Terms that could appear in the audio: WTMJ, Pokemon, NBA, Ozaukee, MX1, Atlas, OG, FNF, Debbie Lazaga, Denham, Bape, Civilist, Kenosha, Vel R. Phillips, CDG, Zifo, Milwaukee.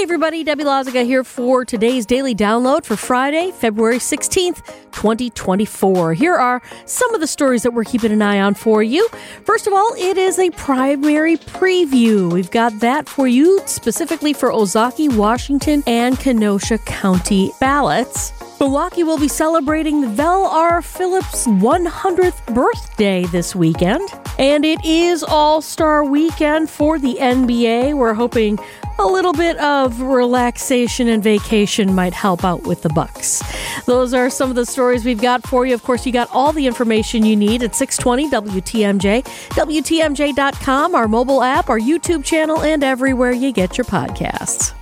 Hey everybody, Debbie Lazaga here for today's Daily Download for Friday, February 16th, 2024. Here are some of the stories that we're keeping an eye on for you. First of all, it is a primary preview. We've got that for you specifically for Ozaukee, Washington, and Kenosha County ballots. Milwaukee will be celebrating the Vel R. Phillips 100th birthday this weekend. And it is All-Star Weekend for the NBA. We're hoping a little bit of relaxation and vacation might help out with the Bucks. Those are some of the stories we've got for you. Of course, you got all the information you need at 620 WTMJ, WTMJ.com, our mobile app, our YouTube channel, and everywhere you get your podcasts.